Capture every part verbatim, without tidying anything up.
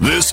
This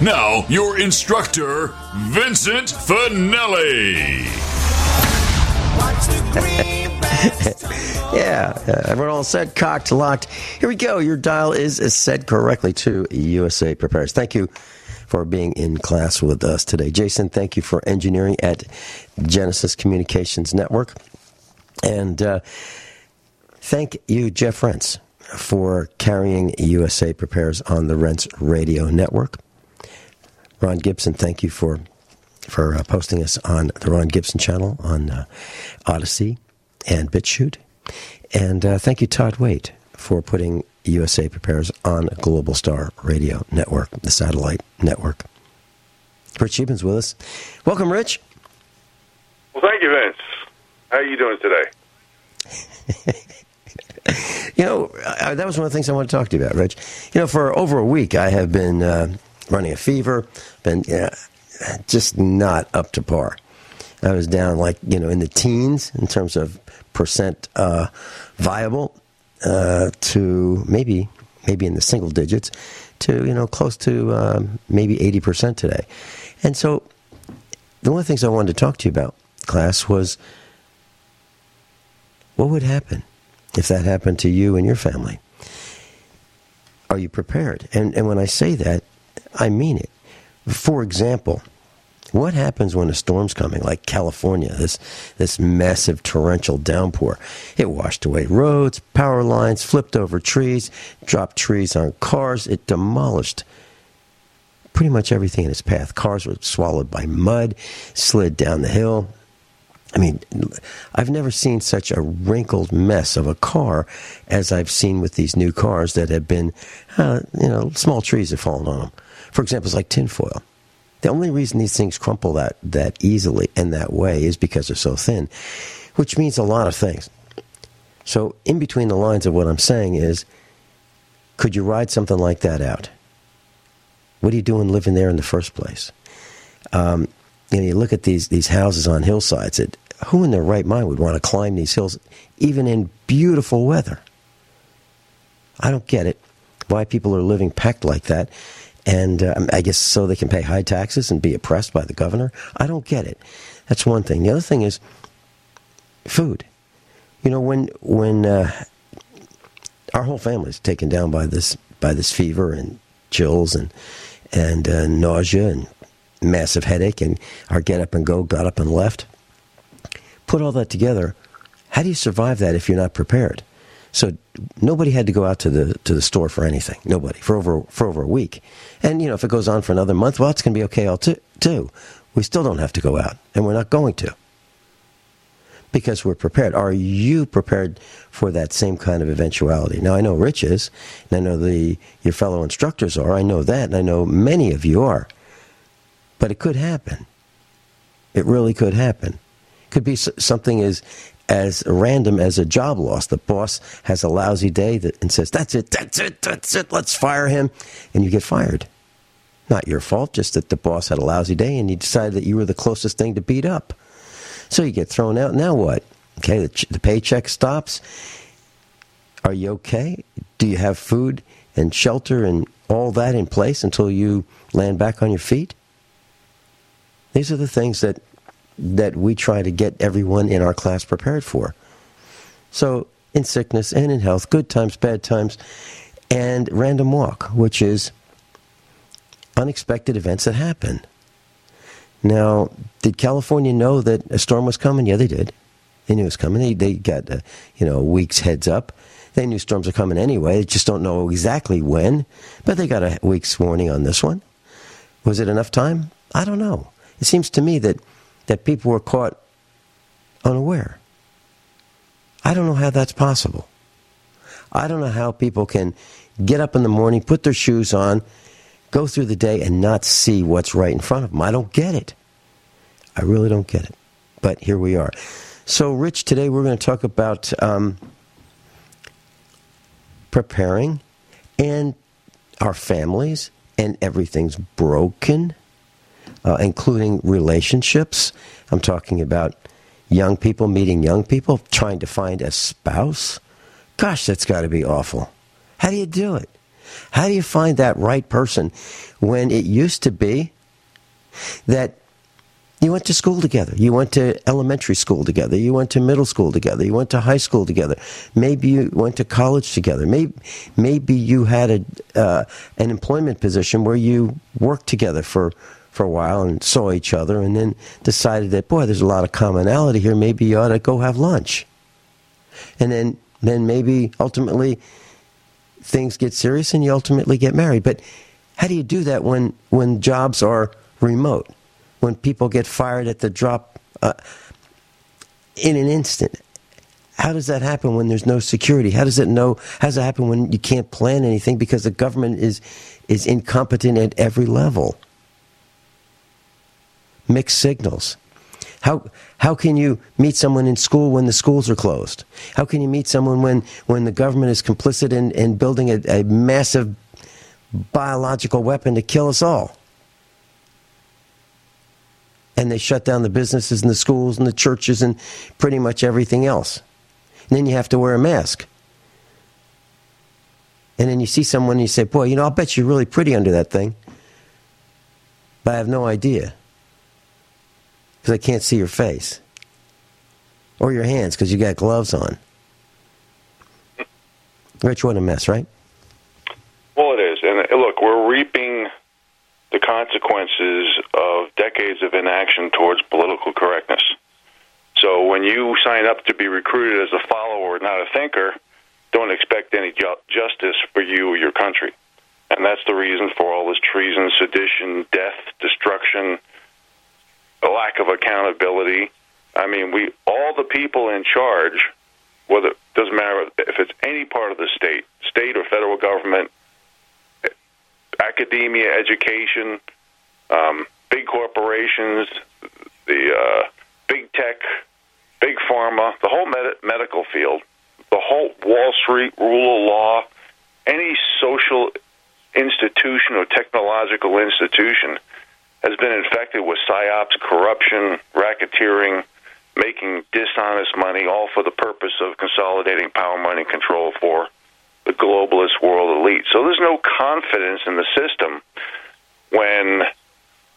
Now, your instructor, Vincent Finelli. yeah, uh, everyone all set, cocked, locked. Here we go. Your dial is set correctly to U S A Prepares. Thank you for being in class with us today. Jason, thank you for engineering at Genesis Communications Network. And uh, thank you, Jeff Rents, for carrying U S A Prepares on the Rents Radio Network. Ron Gibson, thank you for for uh, posting us on the Ron Gibson channel on uh, Odyssey and BitChute. And uh, thank you, Todd Waite, for putting U S A Prepares on Global Star Radio Network, the satellite network. Rich Sheehan's with us. Welcome, Rich. Well, thank you, Vince. How are you doing today? you know, I, that was one of the things I wanted to talk to you about, Rich. You know, for over a week, I have been... Uh, running a fever, been you know, just not up to par. I was down like, you know, in the teens in terms of percent uh, viable uh, to maybe maybe in the single digits to, you know, close to um, maybe eighty percent today. And so the one of the things I wanted to talk to you about, class, was what would happen if that happened to you and your family? Are you prepared? And and when I say that, I mean it. For example, what happens when a storm's coming, like California, this this massive torrential downpour? It washed away roads, power lines, flipped over trees, dropped trees on cars. It demolished pretty much everything in its path. Cars were swallowed by mud, slid down the hill. I mean, I've never seen such a wrinkled mess of a car as I've seen with these new cars that have been, uh, you know, small trees have fallen on them. For example, it's like tinfoil. The only reason these things crumple that, that easily and that way is because they're so thin, which means a lot of things. So in between the lines of what I'm saying is, could you ride something like that out? What are you doing living there in the first place? Um, you know, you look at these, these houses on hillsides. It, who in their right mind would want to climb these hills, even in beautiful weather? I don't get it, why people are living packed like that. And uh, I guess so they can pay high taxes and be oppressed by the governor. I don't get it. That's one thing. The other thing is food. You know, when when uh, our whole family is taken down by this by this fever and chills and and uh, nausea and massive headache and our get up and go, got up and left. Put all that together, how do you survive that if you're not prepared? So nobody had to go out to the to the store for anything. Nobody for over for over a week, and you know if it goes on for another month, well, it's going to be okay. All too, too, we still don't have to go out, and we're not going to because we're prepared. Are you prepared for that same kind of eventuality? Now I know Rich is, and I know the your fellow instructors are. I know that, and I know many of you are. But it could happen. It really could happen. Could be something as. as random as a job loss. The boss has a lousy day that, and says, that's it, that's it, that's it, let's fire him. And you get fired. Not your fault, just that the boss had a lousy day and he decided that you were the closest thing to beat up. So you get thrown out. Now what? Okay, the, ch- the paycheck stops. Are you okay? Do you have food and shelter and all that in place until you land back on your feet? These are the things that that we try to get everyone in our class prepared for. So in sickness and in health, good times, bad times, and random walk, which is unexpected events that happen. Now, did California know that a storm was coming? Yeah, they did. They knew it was coming. They, they got uh, you know, a week's heads up. They knew storms are coming anyway. They just don't know exactly when. But they got a week's warning on this one. Was it enough time? I don't know. It seems to me that, that people were caught unaware. I don't know how that's possible. I don't know how people can get up in the morning, put their shoes on, go through the day and not see what's right in front of them. I don't get it. I really don't get it. But here we are. So, Rich, today we're going to talk about um, preparing and our families, and everything's broken, uh, including relationships. I'm talking about young people meeting young people, trying to find a spouse. Gosh, that's got to be awful. How do you do it? How do you find that right person when it used to be that you went to school together, you went to elementary school together, you went to middle school together, you went to high school together, maybe you went to college together, maybe maybe you had a uh, an employment position where you worked together for, for a while and saw each other and then decided that, boy, there's a lot of commonality here, maybe you ought to go have lunch. And then, then maybe ultimately things get serious and you ultimately get married. But how do you do that when, when jobs are remote, when people get fired at the drop uh, in an instant? How does that happen when there's no security? How does it know? How does it happen when you can't plan anything because the government is, is incompetent at every level? Mixed signals. How how can you meet someone in school when the schools are closed? How can you meet someone when, when the government is complicit in, in building a, a massive biological weapon to kill us all? And they shut down the businesses and the schools and the churches and pretty much everything else. And then you have to wear a mask. And then you see someone and you say, boy, you know, I'll bet you're really pretty under that thing. But I have no idea, because I can't see your face. Or your hands, because you got gloves on. Rich, what a mess, right? Well, it is. And look, we're reaping the consequences of decades of inaction towards political correctness. So when you sign up to be recruited as a follower, not a thinker, don't expect any ju- justice for you or your country. And that's the reason for all this treason, sedition, death, destruction, a lack of accountability. I mean, we all the people in charge, whether doesn't matter if it's any part of the state, state or federal government, academia, education, um, big corporations, the uh, big tech, big pharma, the whole med- medical field, the whole Wall Street, rule of law, any social institution or technological institution has been infected with psyops, corruption, racketeering, making dishonest money, all for the purpose of consolidating power, money, and control for the globalist world elite. So there's no confidence in the system when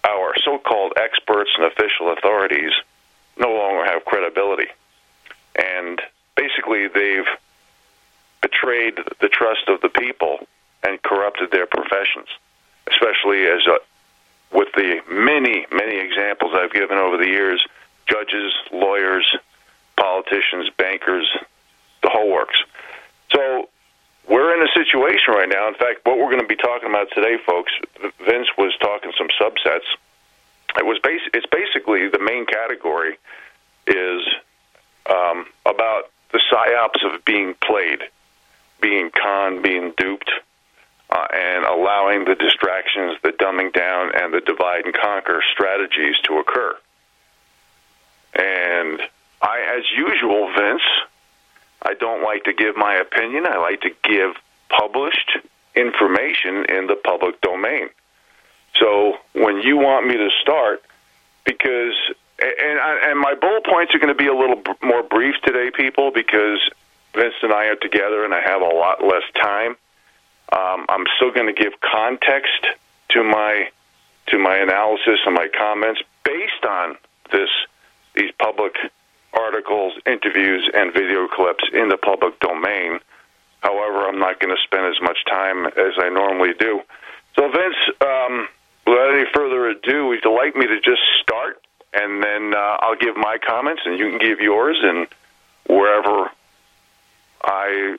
our so-called experts and official authorities no longer have credibility. And basically they've betrayed the trust of the people and corrupted their professions, especially as a with the many, many examples I've given over the years, judges, lawyers, politicians, bankers, the whole works. So we're in a situation right now. In fact, what we're going to be talking about today, folks, Vince was talking some subsets. It was bas- It's basically the main category is um, about the psyops of being played, being conned, being duped, Uh, and allowing the distractions, the dumbing down, and the divide and conquer strategies to occur. And I, as usual, Vince, I don't like to give my opinion. I like to give published information in the public domain. So when you want me to start, because, and, I, and my bullet points are going to be a little b- more brief today, people, because Vince and I are together and I have a lot less time. Um, I'm still going to give context to my to my analysis and my comments based on this these public articles, interviews, and video clips in the public domain. However, I'm not going to spend as much time as I normally do. So, Vince, um, without any further ado, would you like me to just start, and then uh, I'll give my comments, and you can give yours, and wherever I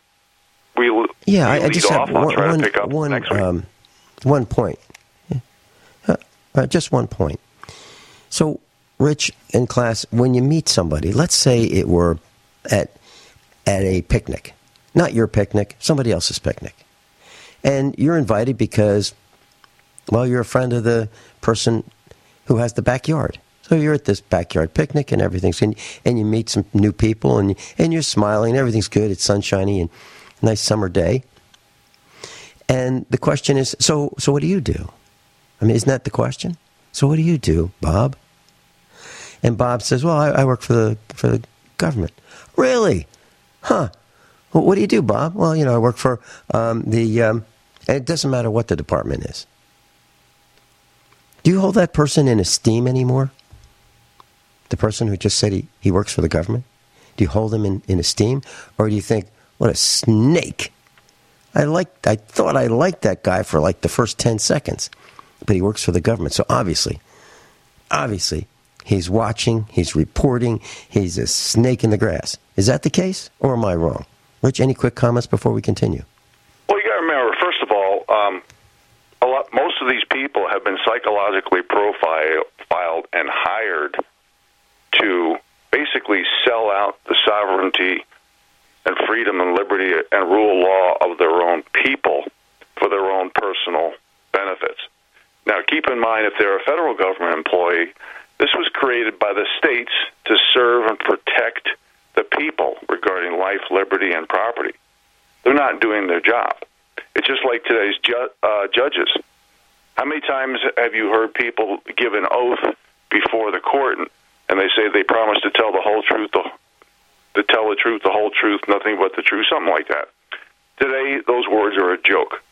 we yeah. I, I just off. have I'll one try to pick up one next week. Um, one point, uh, uh, just one point. So, Rich, in class, when you meet somebody, let's say it were at at a picnic, not your picnic, somebody else's picnic, and you're invited because, well, you're a friend of the person who has the backyard. So you're at this backyard picnic and everything's, and, and you meet some new people, and and you're smiling, everything's good, it's sunshiny and nice summer day. And the question is, so so what do you do? I mean, isn't that the question? So what do you do, Bob? And Bob says, well, I, I work for the for the government. Really? Huh. Well, what do you do, Bob? Well, you know, I work for um, the, um, and it doesn't matter what the department is. Do you hold that person in esteem anymore? The person who just said he, he works for the government? Do you hold him in, in esteem? Or do you think, what a snake? I liked, I thought I liked that guy for like the first ten seconds, but he works for the government. So obviously, obviously, he's watching, he's reporting, he's a snake in the grass. Is that the case, or am I wrong? Rich, any quick comments before we continue? Well, you got to remember, first of all, um, a lot, most of these people have been psychologically profiled and hired to basically sell out the sovereignty and freedom and liberty and rule law of their own people for their own personal benefits. Now, keep in mind, if they're a federal government employee, this was created by the states to serve and protect the people regarding life, liberty, and property. They're not doing their job. It's just like today's ju- uh, judges. How many times have you heard people give an oath before the court, and they say they promise to tell the whole truth, the, to tell the truth, the whole truth, nothing but the truth, something like that? Today, those words are a joke.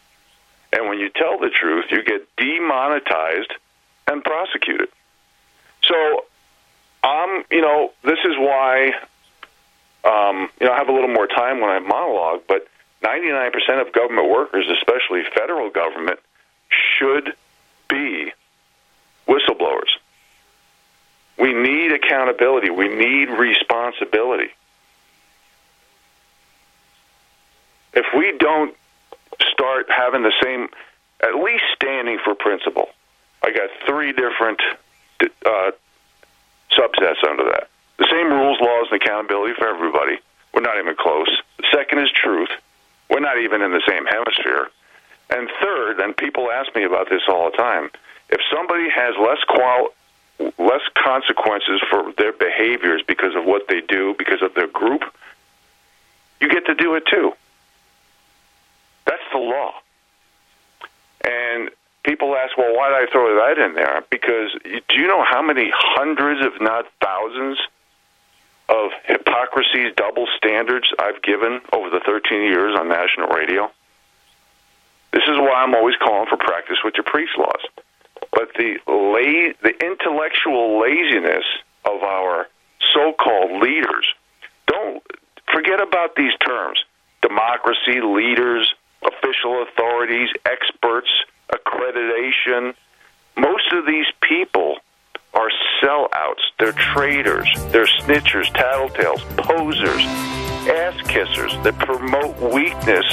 And when you tell the truth, you get demonetized and prosecuted. So, um, you know, this is why, um, you know, I have a little more time when I monologue, but ninety-nine percent of government workers, especially federal government, should be whistleblowers. We need accountability. We need responsibility. If we don't start having the same, at least standing for principle, I got three different Uh, subsets under that. The same rules, laws, and accountability for everybody. We're not even close. The second is truth. We're not even in the same hemisphere. And third, and people ask me about this all the time, if somebody has less qual, less consequences for their behaviors because of what they do, because of their group, you get to do it too. That's the law. And people ask, well, why did I throw that in there? Because do you know how many hundreds, if not thousands, of hypocrisies, double standards I've given over the thirteen years on national radio? This is why I'm always calling for practice what you preach laws. But the la- the intellectual laziness of our so-called leaders, don't forget about these terms, democracy, leaders, official authorities, experts, accreditation. Most of these people are sellouts. They're traitors. They're snitchers, tattletales, posers, ass-kissers that promote weakness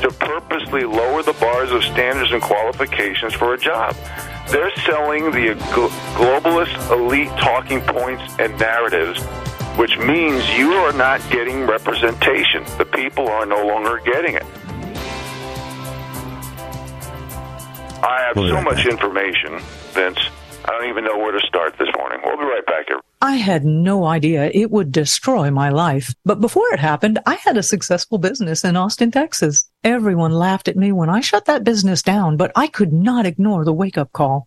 to purposely lower the bars of standards and qualifications for a job. They're selling the globalist elite talking points and narratives, which means you are not getting representation. The people are no longer getting it. I have so much information, Vince, I don't even know where to start this morning. We'll be right back here. I had no idea it would destroy my life. But before it happened, I had a successful business in Austin, Texas. Everyone laughed at me when I shut that business down, but I could not ignore the wake-up call.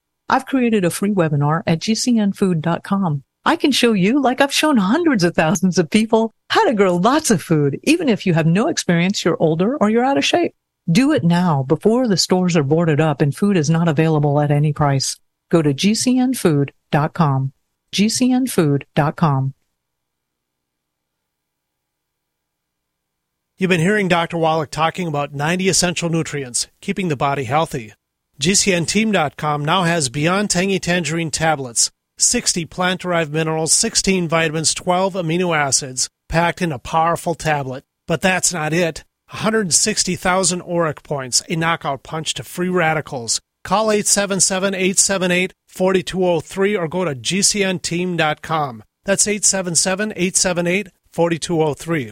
I've created a free webinar at G C N food dot com. I can show you, like I've shown hundreds of thousands of people, how to grow lots of food. Even if you have no experience, you're older, or you're out of shape. Do it now before the stores are boarded up and food is not available at any price. Go to G C N food dot com. G C N food dot com. You've been hearing Doctor Wallach talking about ninety essential nutrients, keeping the body healthy. G C N team dot com now has Beyond Tangy Tangerine tablets, sixty plant-derived minerals, sixteen vitamins, twelve amino acids, packed in a powerful tablet. But that's not it. one hundred sixty thousand O R A C points, a knockout punch to free radicals. Call eight seven seven, eight seven eight, four two zero three or go to G C N team dot com. That's eight seven seven, eight seven eight, four two zero three.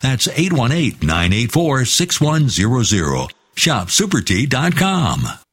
That's eight one eight, nine eight four, six one zero zero. shop super tea dot com.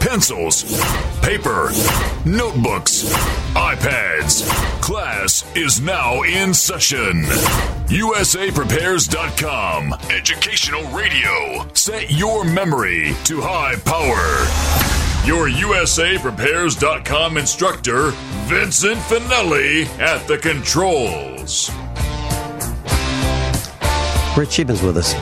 Pencils, paper, notebooks, iPads. Class is now in session. U S A prepares dot com. Educational radio. Set your memory to high power. Your U S A prepares dot com instructor, Vincent Finelli, at the controls. Rich Sheehan's with us.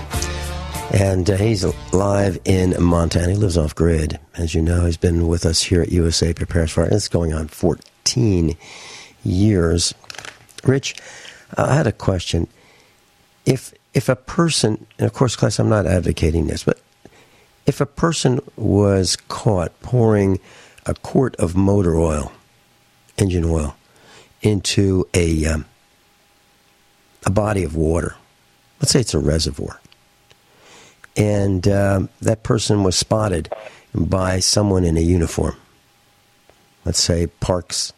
And uh, he's live in Montana. He lives off-grid. As you know, he's been with us here at U S A Prepares for. It's going on fourteen years. Rich, uh, I had a question. If if a person, and of course, class, I'm not advocating this, but if a person was caught pouring a quart of motor oil, engine oil, into a um, a body of water, let's say it's a reservoir, and um, that person was spotted by someone in a uniform, let's say Parks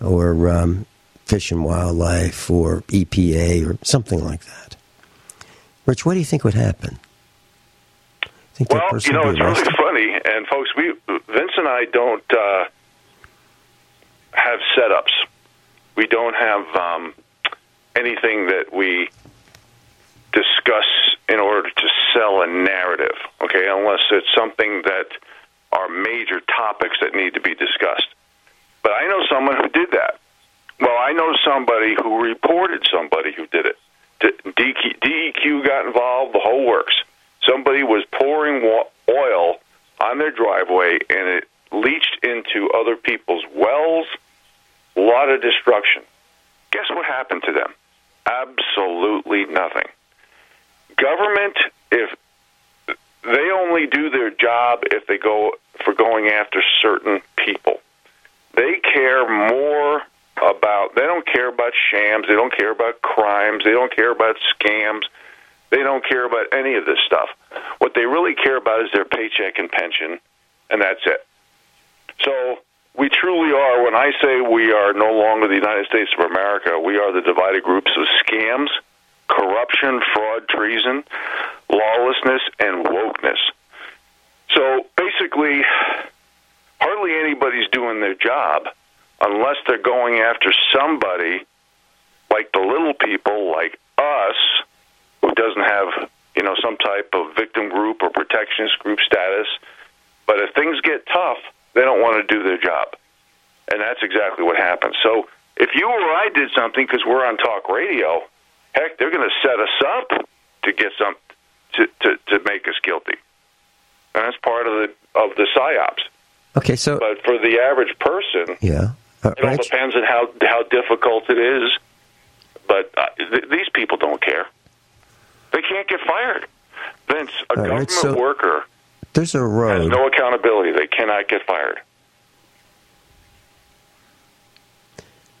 or um, Fish and Wildlife or E P A or something like that. Rich, what do you think would happen? Think well, you know, it's arrested? Really funny, and folks, we Vince and I don't uh, have setups. We don't have um, anything that we discuss in order to sell a narrative, okay, unless it's something that are major topics that need to be discussed. But I know someone who did that. Well, I know somebody who reported somebody who did it. D E Q got involved, the whole works. Somebody was pouring oil on their driveway, and it leached into other people's wells. A lot of destruction. Guess what happened to them? Absolutely nothing. Government, if they only do their job if they go for going after certain people. They care more about, they don't care about shams, they don't care about crimes, they don't care about scams, they don't care about any of this stuff. What they really care about is their paycheck and pension, and that's it. So we truly are, when I say we are no longer the United States of America, we are the divided groups of scams, corruption, fraud, treason, lawlessness, and wokeness. So basically, hardly anybody's doing their job unless they're going after somebody like the little people, like us, who doesn't have, you know, some type of victim group or protectionist group status. But if things get tough, they don't want to do their job. And that's exactly what happens. So if you or I did something, because we're on talk radio, heck, they're going to set us up to get some to, to, to make us guilty. And that's part of the of the psyops. Okay, so but for the average person, yeah, uh, it all right. depends on how how difficult it is. But uh, th- these people don't care; they can't get fired. Vince, a all government right, so worker, there's a road. Has no accountability; they cannot get fired.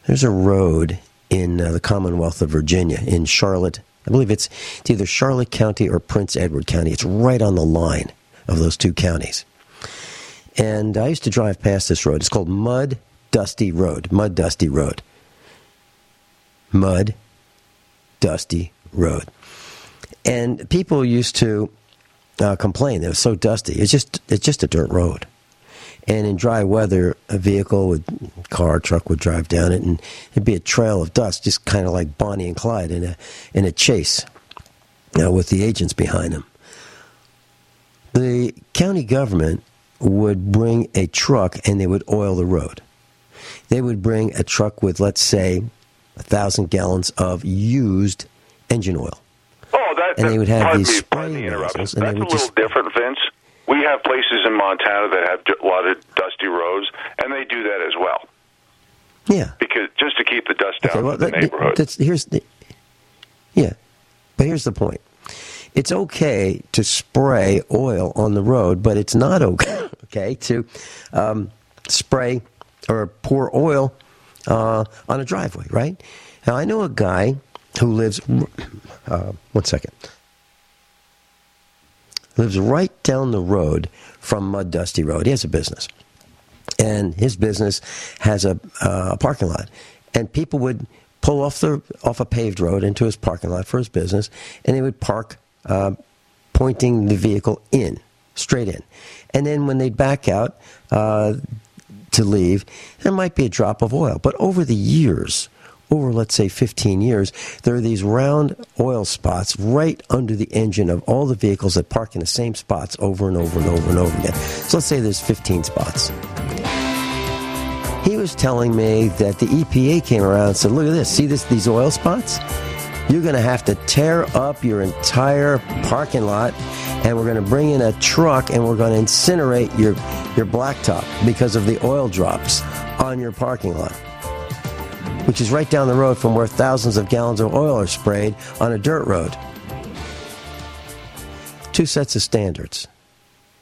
There's a road in uh, the Commonwealth of Virginia, in Charlotte. I believe it's, it's either Charlotte County or Prince Edward County. It's right on the line of those two counties. And I used to drive past this road. It's called Mud Dusty Road. Mud Dusty Road. Mud Dusty Road. And people used to uh, complain it was so dusty. It's just it's just a dirt road. And in dry weather, a vehicle, would, car, truck would drive down it, and it'd be a trail of dust, just kind of like Bonnie and Clyde in a in a chase, you know, with the agents behind them. The county government would bring a truck, and they would oil the road. They would bring a truck with, let's say, a thousand gallons of used engine oil. Oh, that, and that, they would have these spray nozzles. That's a little just, different, Vince. We have places in Montana that have a lot of dusty roads, and they do that as well. Yeah. Because just to keep the dust okay, down well, in that, the neighborhood. That's, here's the, yeah, but here's the point. It's okay to spray oil on the road, but it's not okay, okay to um, spray or pour oil uh, on a driveway, right? Now, I know a guy who lives, uh, one second, lives right down the road from Mud Dusty Road. He has a business, and his business has a, uh, a parking lot, and people would pull off the off a paved road into his parking lot for his business, and they would park Uh, pointing the vehicle in, straight in. And then when they back out uh, to leave, there might be a drop of oil. But over the years, over let's say fifteen years, there are these round oil spots right under the engine of all the vehicles that park in the same spots over and over and over and over again. So let's say there's fifteen spots. He was telling me that the E P A came around and said, look at this, see this, these oil spots? You're going to have to tear up your entire parking lot, and we're going to bring in a truck, and we're going to incinerate your, your blacktop because of the oil drops on your parking lot, which is right down the road from where thousands of gallons of oil are sprayed on a dirt road. Two sets of standards.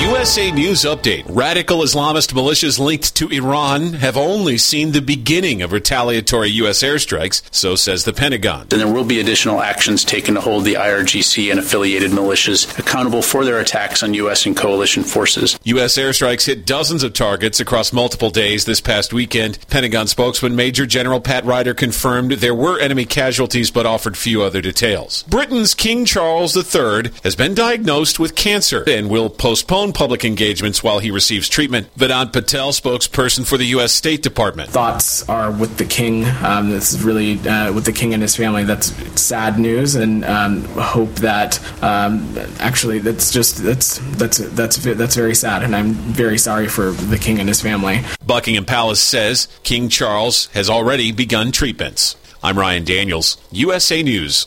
U S A News Update. Radical Islamist militias linked to Iran have only seen the beginning of retaliatory U S airstrikes, so says the Pentagon. And there will be additional actions taken to hold the I R G C and affiliated militias accountable for their attacks on U S and coalition forces. U S airstrikes hit dozens of targets across multiple days this past weekend. Pentagon spokesman Major General Pat Ryder confirmed there were enemy casualties but offered few other details. Britain's King Charles the Third has been diagnosed with cancer and will postpone public public engagements while he receives treatment. Vedant Patel, spokesperson for the U S. State Department. Thoughts are with the king. Um, this is really uh, with the king and his family. That's sad news, and um, hope that um, actually that's just that's that's that's that's very sad, and I'm very sorry for the king and his family. Buckingham Palace says King Charles has already begun treatments. I'm Ryan Daniels, U S A News.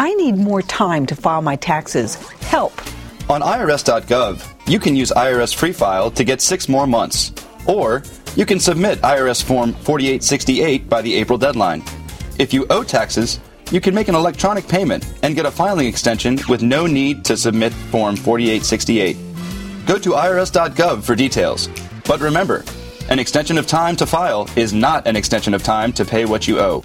I need more time to file my taxes. Help. On I R S dot gov, you can use I R S Free File to get six more months. Or you can submit I R S Form forty-eight sixty-eight by the April deadline. If you owe taxes, you can make an electronic payment and get a filing extension with no need to submit Form forty-eight sixty-eight. Go to I R S dot gov for details. But remember, an extension of time to file is not an extension of time to pay what you owe.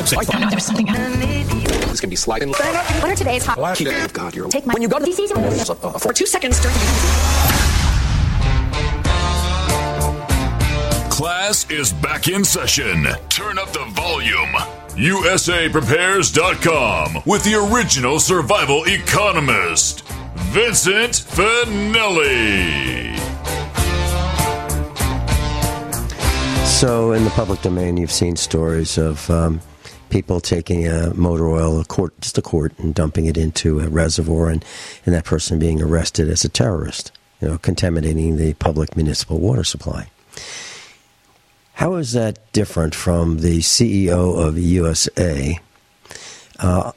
It's gonna be sliding. What are today's hot? I've got your. Take my. When you go to the D C for two seconds. Class is back in session. Turn up the volume. U S A prepares dot com with the original survival economist, Vincent Finelli. So, in the public domain, you've seen stories of um, people taking a motor oil, a quart, just a quart, and dumping it into a reservoir, and, and that person being arrested as a terrorist, you know, contaminating the public municipal water supply. How is that different from the C E O of U S A uh,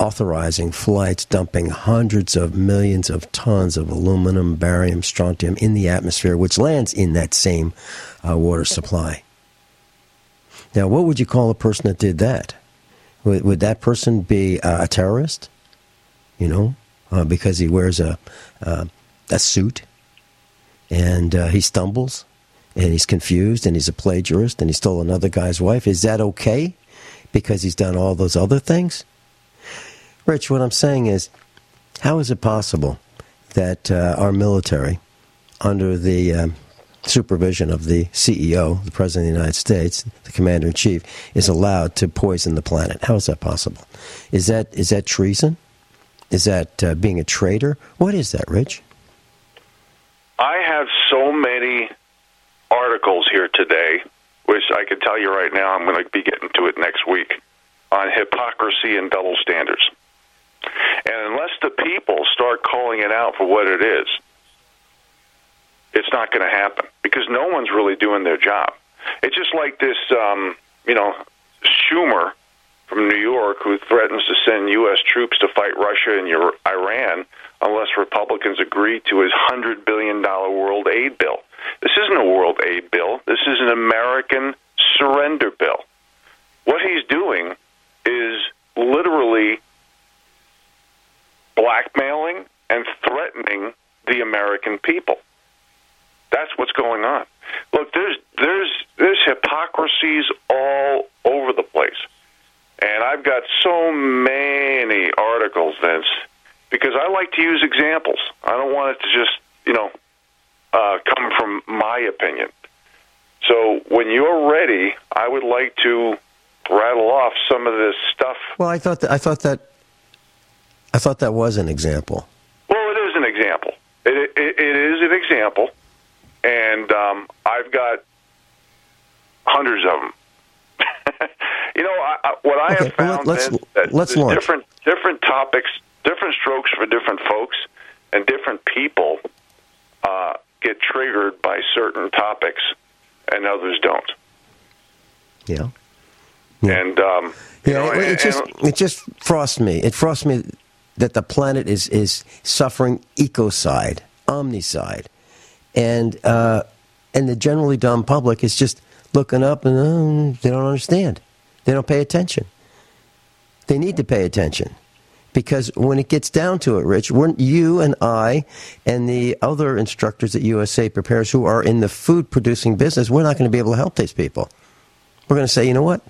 authorizing flights dumping hundreds of millions of tons of aluminum, barium, strontium in the atmosphere, which lands in that same uh, water supply? Now, what would you call a person that did that? Would, would that person be uh, a terrorist? You know, uh, because he wears a uh, a suit and uh, he stumbles and he's confused and he's a plagiarist and he stole another guy's wife. Is that okay? Because he's done all those other things? Rich, what I'm saying is, how is it possible that uh, our military, under the um, supervision of the C E O, the President of the United States, the Commander-in-Chief, is allowed to poison the planet. How is that possible? Is that is that treason? Is that uh, being a traitor? What is that, Rich? I have so many articles here today, which I can tell you right now, I'm going to be getting to it next week, on hypocrisy and double standards. And unless the people start calling it out for what it is, it's not going to happen, because no one's really doing their job. It's just like this, um, you know, Schumer from New York, who threatens to send U S troops to fight Russia and Iran unless Republicans agree to his one hundred billion dollars world aid bill. This isn't a world aid bill. This is an American surrender bill. What he's doing is literally blackmailing and threatening the American people. That's what's going on. Look, there's there's there's hypocrisies all over the place. And I've got so many articles, Vince, because I like to use examples. I don't want it to just, you know, uh, come from my opinion. So when you're ready, I would like to rattle off some of this stuff. Well, I thought that, I thought that I thought that was an example. Well, it is an example. It it, it is an example, and um, I've got hundreds of them. You know, I, I, what I okay, have found well, let's, is that let's there's different, different topics, different strokes for different folks, and different people uh, get triggered by certain topics, and others don't. Yeah. yeah. And, um, yeah, you know, it, it, and, just, and, it just frosts me. It frosts me that the planet is, is suffering ecocide, omnicide, and, uh, and the generally dumb public is just looking up and um, they don't understand. They don't pay attention. They need to pay attention, because when it gets down to it, Rich, we're, you and I and the other instructors at U S A Prepares who are in the food-producing business, we're not going to be able to help these people. We're going to say, you know what?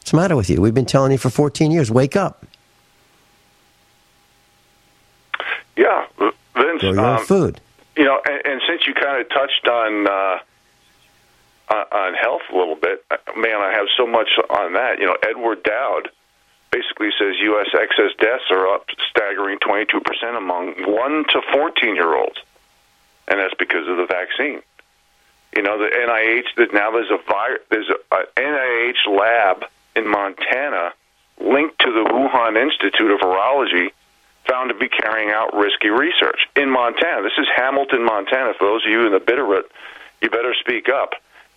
What's the matter with you? We've been telling you for fourteen years, wake up. Yeah, Vince. Grow your own um, food. You know, and, and since you kind of touched on... Uh, on health a little bit, man, I have so much on that. You know, Edward Dowd basically says U S excess deaths are up staggering twenty-two percent among one to fourteen-year-olds, and that's because of the vaccine. You know, the N I H, that now there's a virus, there's an N I H lab in Montana linked to the Wuhan Institute of Virology found to be carrying out risky research in Montana. This is Hamilton, Montana. For those of you in the Bitterroot, you better speak up.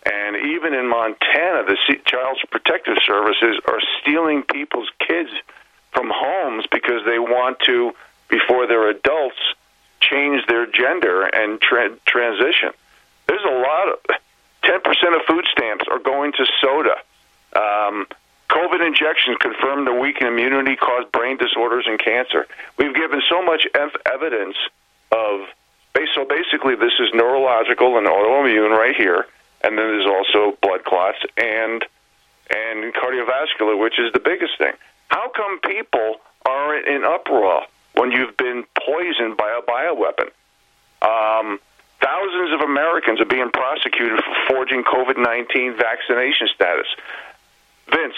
And even in Montana, the Child Protective Services are stealing people's kids from homes because they want to, before they're adults, change their gender and tra- transition. There's a lot of... ten percent of food stamps are going to soda. Um, COVID injections confirmed to weaken immunity, cause brain disorders and cancer. We've given so much ev- evidence of... So basically, this is neurological and autoimmune right here. And then there's also blood clots and and cardiovascular, which is the biggest thing. How come people are in uproar when you've been poisoned by a bioweapon? Um, thousands of Americans are being prosecuted for forging covid nineteen vaccination status. Vince,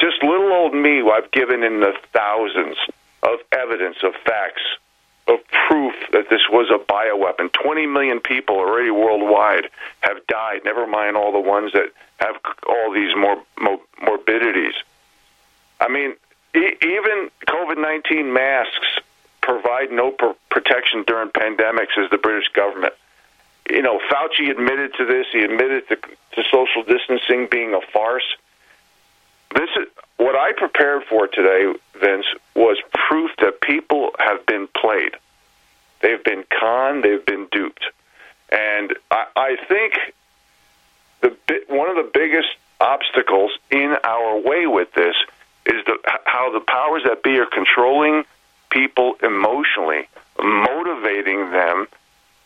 just little old me, I've given in the thousands of evidence, of facts, of proof that this was a bioweapon. twenty million people already worldwide have died, never mind all the ones that have all these more mor- morbidities. I mean, e- even covid nineteen masks provide no pr- protection during pandemics, as the British government. You know, Fauci admitted to this. He admitted to, to social distancing being a farce. This is what I prepared for today, Vince, was proof that people have been played. They've been conned. They've been duped. And I, I think the one of the biggest obstacles in our way with this is the, how the powers that be are controlling people emotionally, motivating them.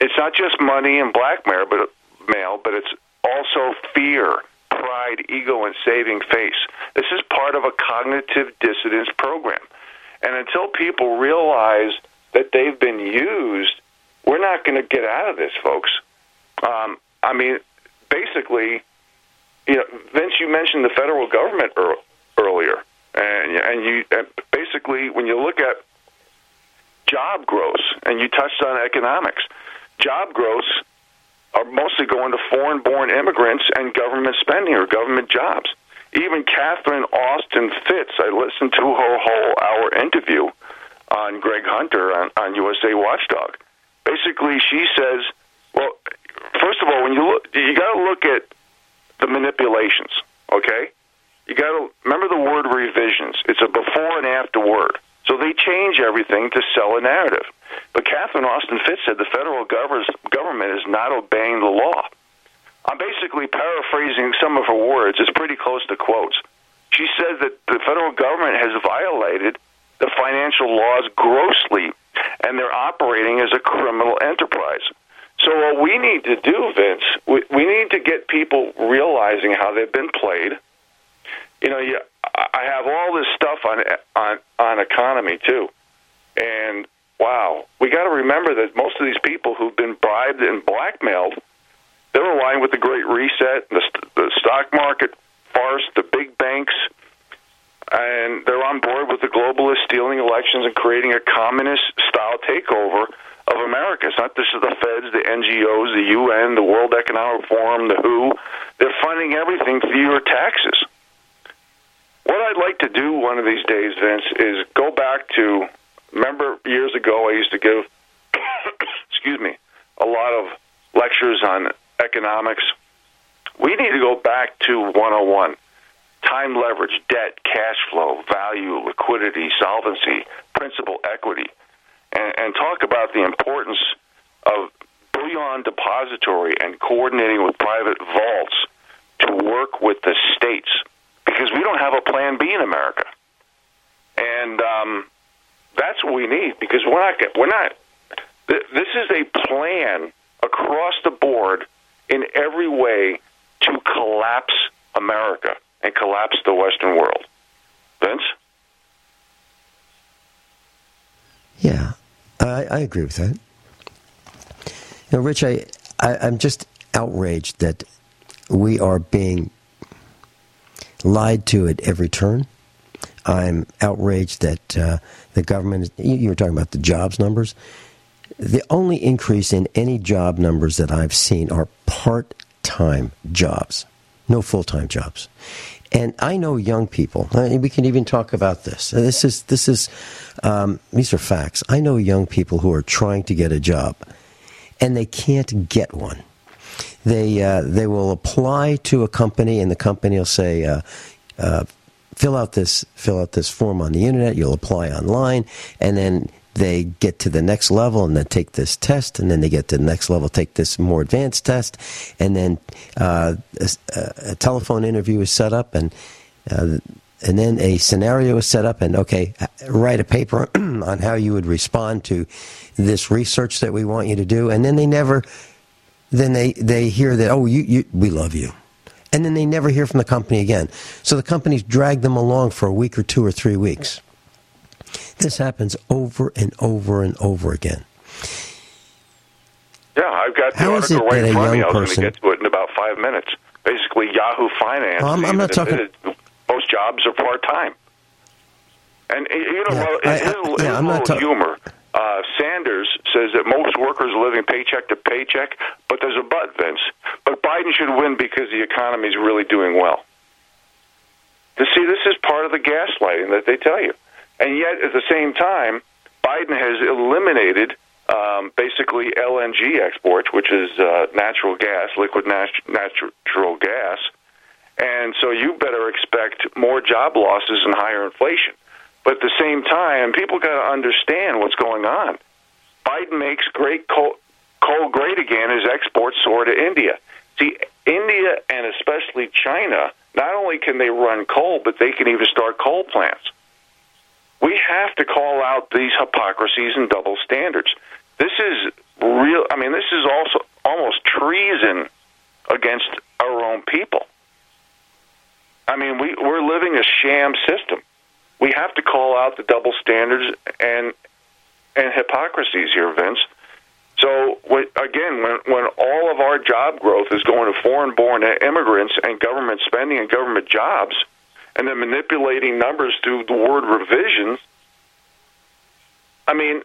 It's not just money and blackmail, but, mail, but it's also fear, pride, ego, and saving face. This is part of a cognitive dissonance program. And until people realize that they've been used We're not going to get out of this, folks. Um, I mean, basically, you know, Vince, you mentioned the federal government er- earlier, and and you and basically, when you look at job growth, and you touched on economics, job growth are mostly going to foreign-born immigrants and government spending or government jobs. Even Catherine Austin Fitts, I listened to her whole hour interview on Greg Hunter on, on U S A Watchdog. Basically, she says, well, first of all, when you look, you got to look at the manipulations, okay? You got to remember the word revisions. It's a before and after word. So they change everything to sell a narrative. But Catherine Austin Fitts said the federal government is not obeying the law. I'm basically paraphrasing some of her words. It's pretty close to quotes. She says that the federal government has violated the financial laws grossly, and they're operating as a criminal enterprise. So what we need to do, Vince, we, we need to get people realizing how they've been played. You know, you, I have all this stuff on on, on economy, too. And, wow, we got to remember that most of these people who've been bribed and blackmailed, they're aligned with the Great Reset, the, the stock market farce, the big banks, and they're on board with the globalists stealing elections and creating a communist-style takeover of America. It's not just the feds, the N G Os, the U N, the World Economic Forum, the W H O. They're funding everything through your taxes. What I'd like to do one of these days, Vince, is go back to, remember years ago I used to give, excuse me, a lot of lectures on economics. We need to go back to one oh one. Time leverage, debt, cash flow, value, liquidity, solvency, principal, equity, and, and talk about the importance of bullion depository and coordinating with private vaults to work with the states, because we don't have a plan B in America. And um, that's what we need, because we're not, we're not, th- this is a plan across the board in every way to collapse America and collapse the Western world. Vince? Yeah, I, I agree with that. You know, Rich, I, I, I'm just outraged that we are being lied to at every turn. I'm outraged that uh, the government, you, you were talking about the jobs numbers. The only increase in any job numbers that I've seen are part-time jobs. No full-time jobs. And I know young people, and we can even talk about this. This is, this is, um, these are facts. I know young people who are trying to get a job, and they can't get one. They uh, they will apply to a company, and the company will say, uh, uh, fill out this fill out this form on the internet, you'll apply online, and then they get to the next level and then take this test, and then they get to the next level, take this more advanced test, and then uh, a, a telephone interview is set up, and uh, and then a scenario is set up, and okay, write a paper on how you would respond to this research that we want you to do, and then they never, then they, they hear that, oh, you, you we love you. And then they never hear from the company again. So the companies drag them along for a week or two or three weeks. This happens over and over and over again. Yeah, I've got the How article right in front of me. I was person, going to get to it in about five minutes. Basically, Yahoo Finance. Well, I'm, I'm not admitted, talking. Most jobs are part time. And you know, yeah, well, I, I, his, I, yeah, his I'm little ta- humor. Uh, Sanders says that most workers are living paycheck to paycheck, but there's a but, Vince. But Biden should win because the economy is really doing well. You see, this is part of the gaslighting that they tell you. And yet, at the same time, Biden has eliminated um, basically L N G exports, which is uh, natural gas, liquid nat- natural gas. And so you better expect more job losses and higher inflation. But at the same time, people got to understand what's going on. Biden makes great coal, coal great again as exports soar to India. See, India and especially China, not only can they run coal, but they can even start coal plants. We have to call out these hypocrisies and double standards. This is real. I mean, this is also almost treason against our own people. I mean, we, we're living a sham system. We have to call out the double standards and and hypocrisies here, Vince. So, again, when, when all of our job growth is going to foreign-born immigrants and government spending and government jobs, and then manipulating numbers through the word revision, I mean,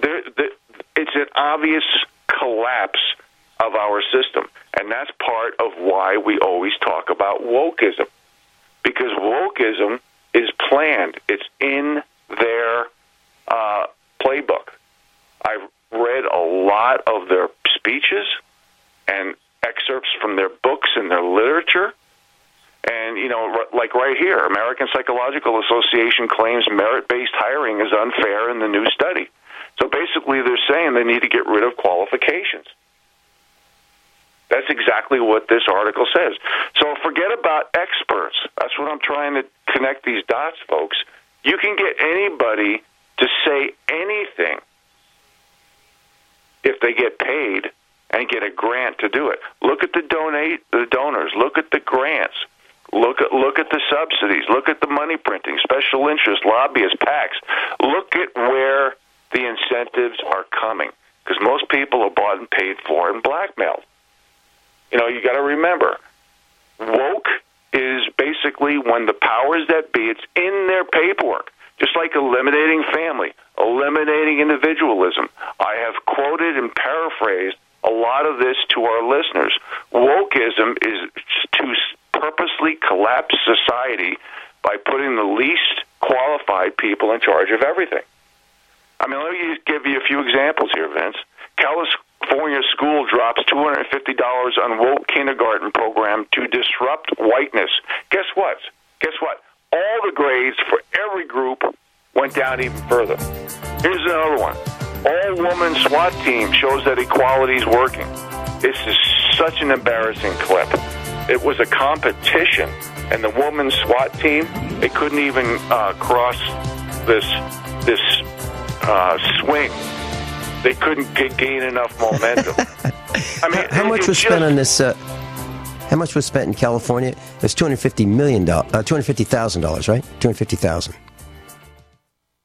there, there, it's an obvious collapse of our system. And that's part of why we always talk about wokeism, because wokeism is planned. It's in their uh, playbook. I've read a lot of their speeches and excerpts from their books and their literature. And, you know, like right here, American Psychological Association claims merit-based hiring is unfair in the new study. So basically they're saying they need to get rid of qualifications. That's exactly what this article says. So forget about experts. That's what I'm trying to connect these dots, folks. You can get anybody to say anything if they get paid and get a grant to do it. Look at the donate the donors. Look at the grants. Look at look at the subsidies. Look at the money printing, special interest, lobbyists, PACs. Look at where the incentives are coming, because most people are bought and paid for and blackmailed. You know, you got to remember, woke is basically when the powers that be, it's in their paperwork, just like eliminating family, eliminating individualism. I have quoted and paraphrased a lot of this to our listeners. Wokeism is to purposely collapse society by putting the least qualified people in charge of everything. I mean, let me give you a few examples here, Vince. California school drops two hundred fifty dollars on woke kindergarten program to disrupt whiteness. Guess what? Guess what? All the grades for every group went down even further. Here's another one. All-woman SWAT team shows that equality is working. This is such an embarrassing clip. It was a competition, and the woman's SWAT team, they couldn't even uh, cross this this uh, swing. They couldn't g- gain enough momentum. I mean, how, how much was just, spent on this? Uh, how much was spent in California? It was two hundred fifty million dollars, uh, two hundred fifty thousand dollars, right? Two hundred fifty thousand.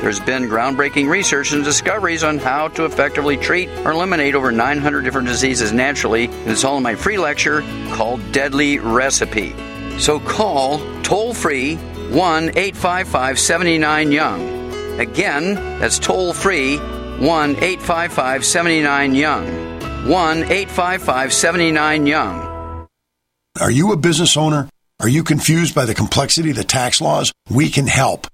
There's been groundbreaking research and discoveries on how to effectively treat or eliminate over nine hundred different diseases naturally. And it's all in my free lecture called Deadly Recipe. So call toll-free one eight five five seven nine young. Again, that's toll-free, one eight five five seven nine young. one eight five five seven nine young. Are you a business owner? Are you confused by the complexity of the tax laws? We can help.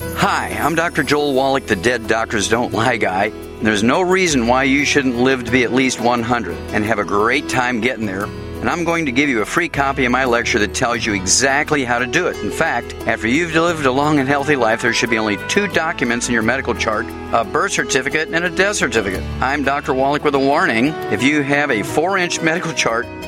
Hi, I'm Doctor Joel Wallach, the Dead Doctors Don't Lie guy. There's no reason why you shouldn't live to be at least one hundred and have a great time getting there. And I'm going to give you a free copy of my lecture that tells you exactly how to do it. In fact, after you've lived a long and healthy life, there should be only two documents in your medical chart, a birth certificate and a death certificate. I'm Doctor Wallach with a warning. If you have a four-inch medical chart,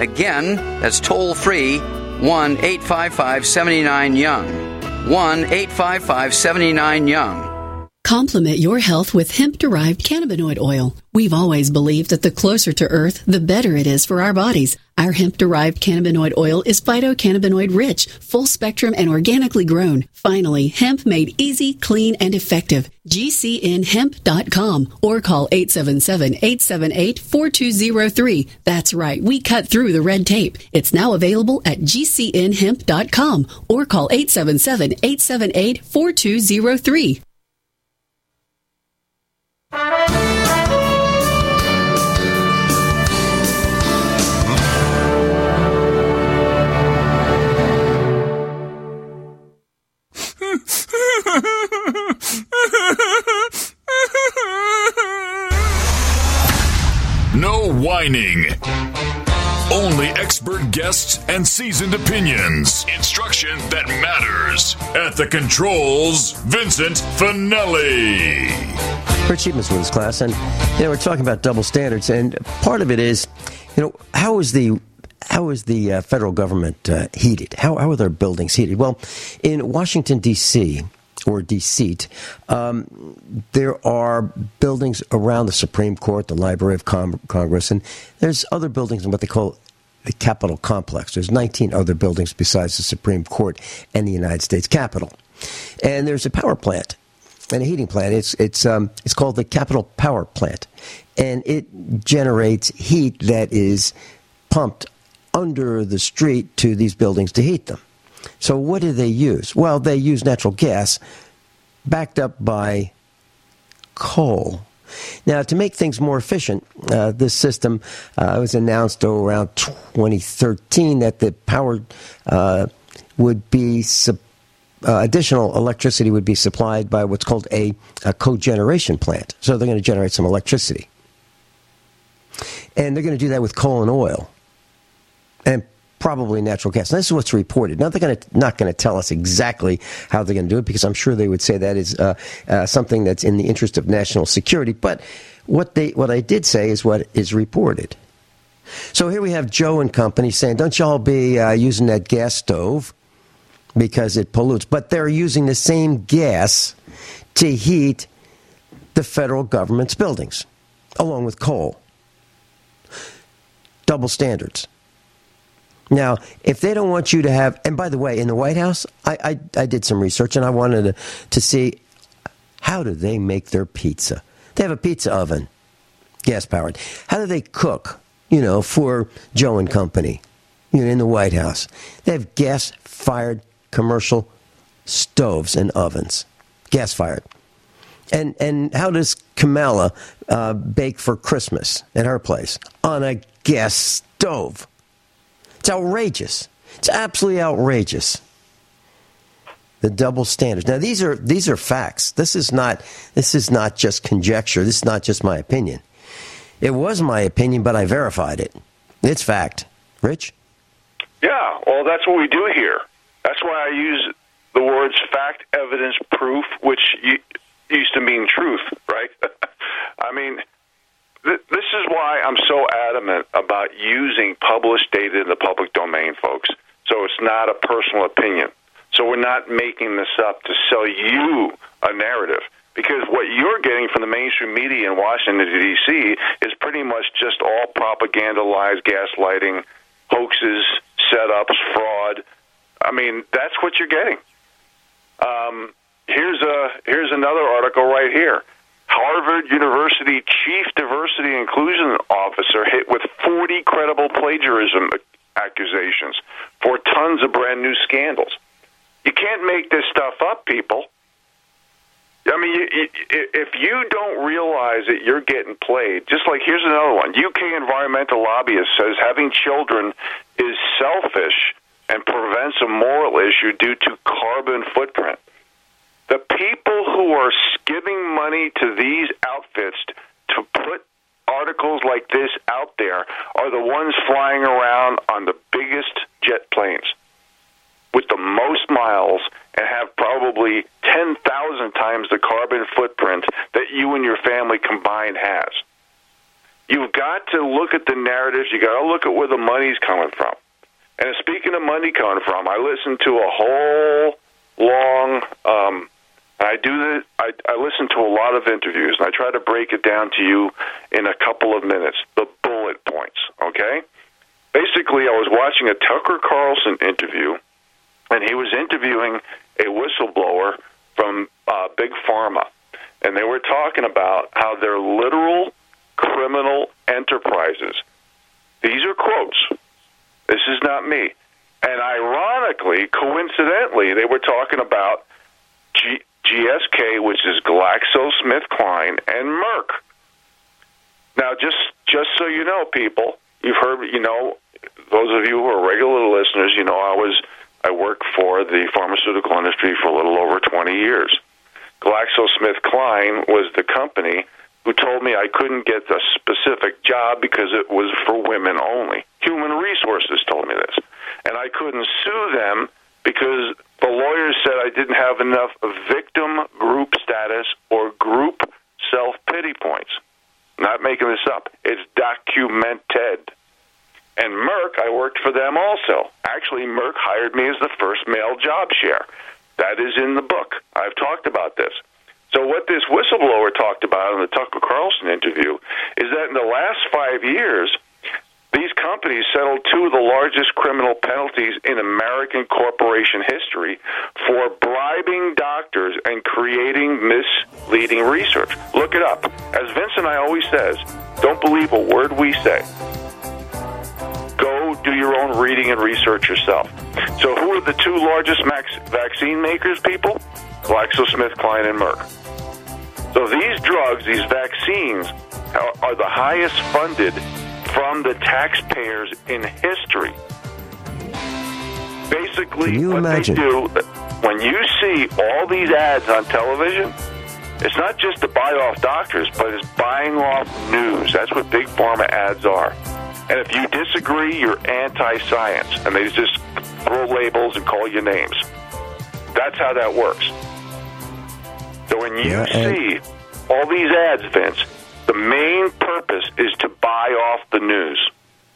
Again, that's toll-free one eight five five seven nine YOUNG. one eight five five seven nine YOUNG. Complement your health with hemp-derived cannabinoid oil. We've always believed that the closer to Earth, the better it is for our bodies. Our hemp-derived cannabinoid oil is phytocannabinoid-rich, full-spectrum, and organically grown. Finally, hemp made easy, clean, and effective. G C N Hemp dot com or call eight seven seven, eight seven eight, four two zero three. That's right, we cut through the red tape. It's now available at G C N Hemp dot com or call eight seven seven, eight seven eight, four two zero three. No whining. Only expert guests and seasoned opinions. Instruction that matters. At the controls, Vincent Finelli. Rich Sheehan was with us, class, and you know we're talking about double standards, and part of it is, you know, how is the how is the uh, federal government uh, heated? How how are their buildings heated? Well, in Washington D C or D C T, um, there are buildings around the Supreme Court, the Library of Com- Congress, and there's other buildings in what they call the Capitol Complex. There's nineteen other buildings besides the Supreme Court and the United States Capitol, and there's a power plant and a heating plant. It's it's um, it's called the Capitol Power Plant, and it generates heat that is pumped under the street to these buildings to heat them. So what do they use? Well, they use natural gas backed up by coal. Now, to make things more efficient, uh, this system, uh, it was announced around twenty thirteen that the power uh, would be, su- uh, additional electricity would be supplied by what's called a, a cogeneration plant. So they're going to generate some electricity. And they're going to do that with coal and oil. And probably natural gas. And this is what's reported. Now, they're going to, not going to tell us exactly how they're going to do it, because I'm sure they would say that is uh, uh, something that's in the interest of national security. But what they what I did say is what is reported. So here we have Joe and company saying, don't y'all be uh, using that gas stove because it pollutes. But they're using the same gas to heat the federal government's buildings, along with coal. Double standards. Now, if they don't want you to have, and by the way, in the White House, I, I, I did some research, and I wanted to, to see, how do they make their pizza? They have a pizza oven, gas-powered. How do they cook, you know, for Joe and company, you know, in the White House? They have gas-fired commercial stoves and ovens, gas-fired. And and how does Kamala uh, bake for Christmas at her place? On a gas stove. It's outrageous. It's absolutely outrageous. The double standards. Now, these are these are facts. This is not this is not just conjecture. This is not just my opinion. It was my opinion, but I verified it. It's fact. Rich? Yeah. Well, that's what we do here. That's why I use the words fact, evidence, proof, which used to mean truth, right? I mean, this is why I'm so adamant about using published data in the public domain, folks. So it's not a personal opinion. So we're not making this up to sell you a narrative. Because what you're getting from the mainstream media in Washington, D C is pretty much just all propaganda, lies, gaslighting, hoaxes, setups, fraud. I mean, that's what you're getting. Um, Here's a here's another article right here. Harvard University Chief Diversity and Inclusion Officer hit with forty credible plagiarism accusations for tons of brand new scandals. You can't make this stuff up, people. I mean, you, you, if you don't realize that you're getting played, just like here's another one. U K environmental lobbyist says having children is selfish and prevents a moral issue due to carbon footprint. The people who are giving money to these outfits to put articles like this out there are the ones flying around on the biggest jet planes with the most miles and have probably ten thousand times the carbon footprint that you and your family combined has. You've got to look at the narratives. You've got to look at where the money's coming from. And speaking of money coming from, I listened to a whole long um, I do the, I, I listen to a lot of interviews, and I try to break it down to you in a couple of minutes, the bullet points, okay? Basically, I was watching a Tucker Carlson interview, and he was interviewing a whistleblower from uh, Big Pharma, and they were talking about how they're literal criminal enterprises. These are quotes. This is not me. And ironically, coincidentally, they were talking about G- G S K, which is GlaxoSmithKline, and Merck. Now, just just so you know, people, you've heard, you know, those of you who are regular listeners, you know, I was I worked for the pharmaceutical industry for a little over twenty years. GlaxoSmithKline was the company who told me I couldn't get the specific job because it was for women only. Human Resources told me this. And I couldn't sue them because the lawyers said I didn't have enough victim group status or group self-pity points. Not making this up. It's documented. And Merck, I worked for them also. Actually, Merck hired me as the first male job share. That is in the book. I've talked about this. So what this whistleblower talked about in the Tucker Carlson interview is that in the last five years, these companies settled two of the largest criminal penalties in American corporation history for bribing doctors and creating misleading research. Look it up. As Vincent I always says, don't believe a word we say. Go do your own reading and research yourself. So who are the two largest max- vaccine makers, people? GlaxoSmithKline and Merck. So these drugs, these vaccines, are, are the highest funded from the taxpayers in history. Basically, Can you what imagine? They do, when you see all these ads on television, it's not just to buy off doctors, but it's buying off news. That's what big pharma ads are. And if you disagree, you're anti-science, and they just throw labels and call you names. That's how that works. So when you yeah, see all these ads, Vince, the main purpose is to buy off the news.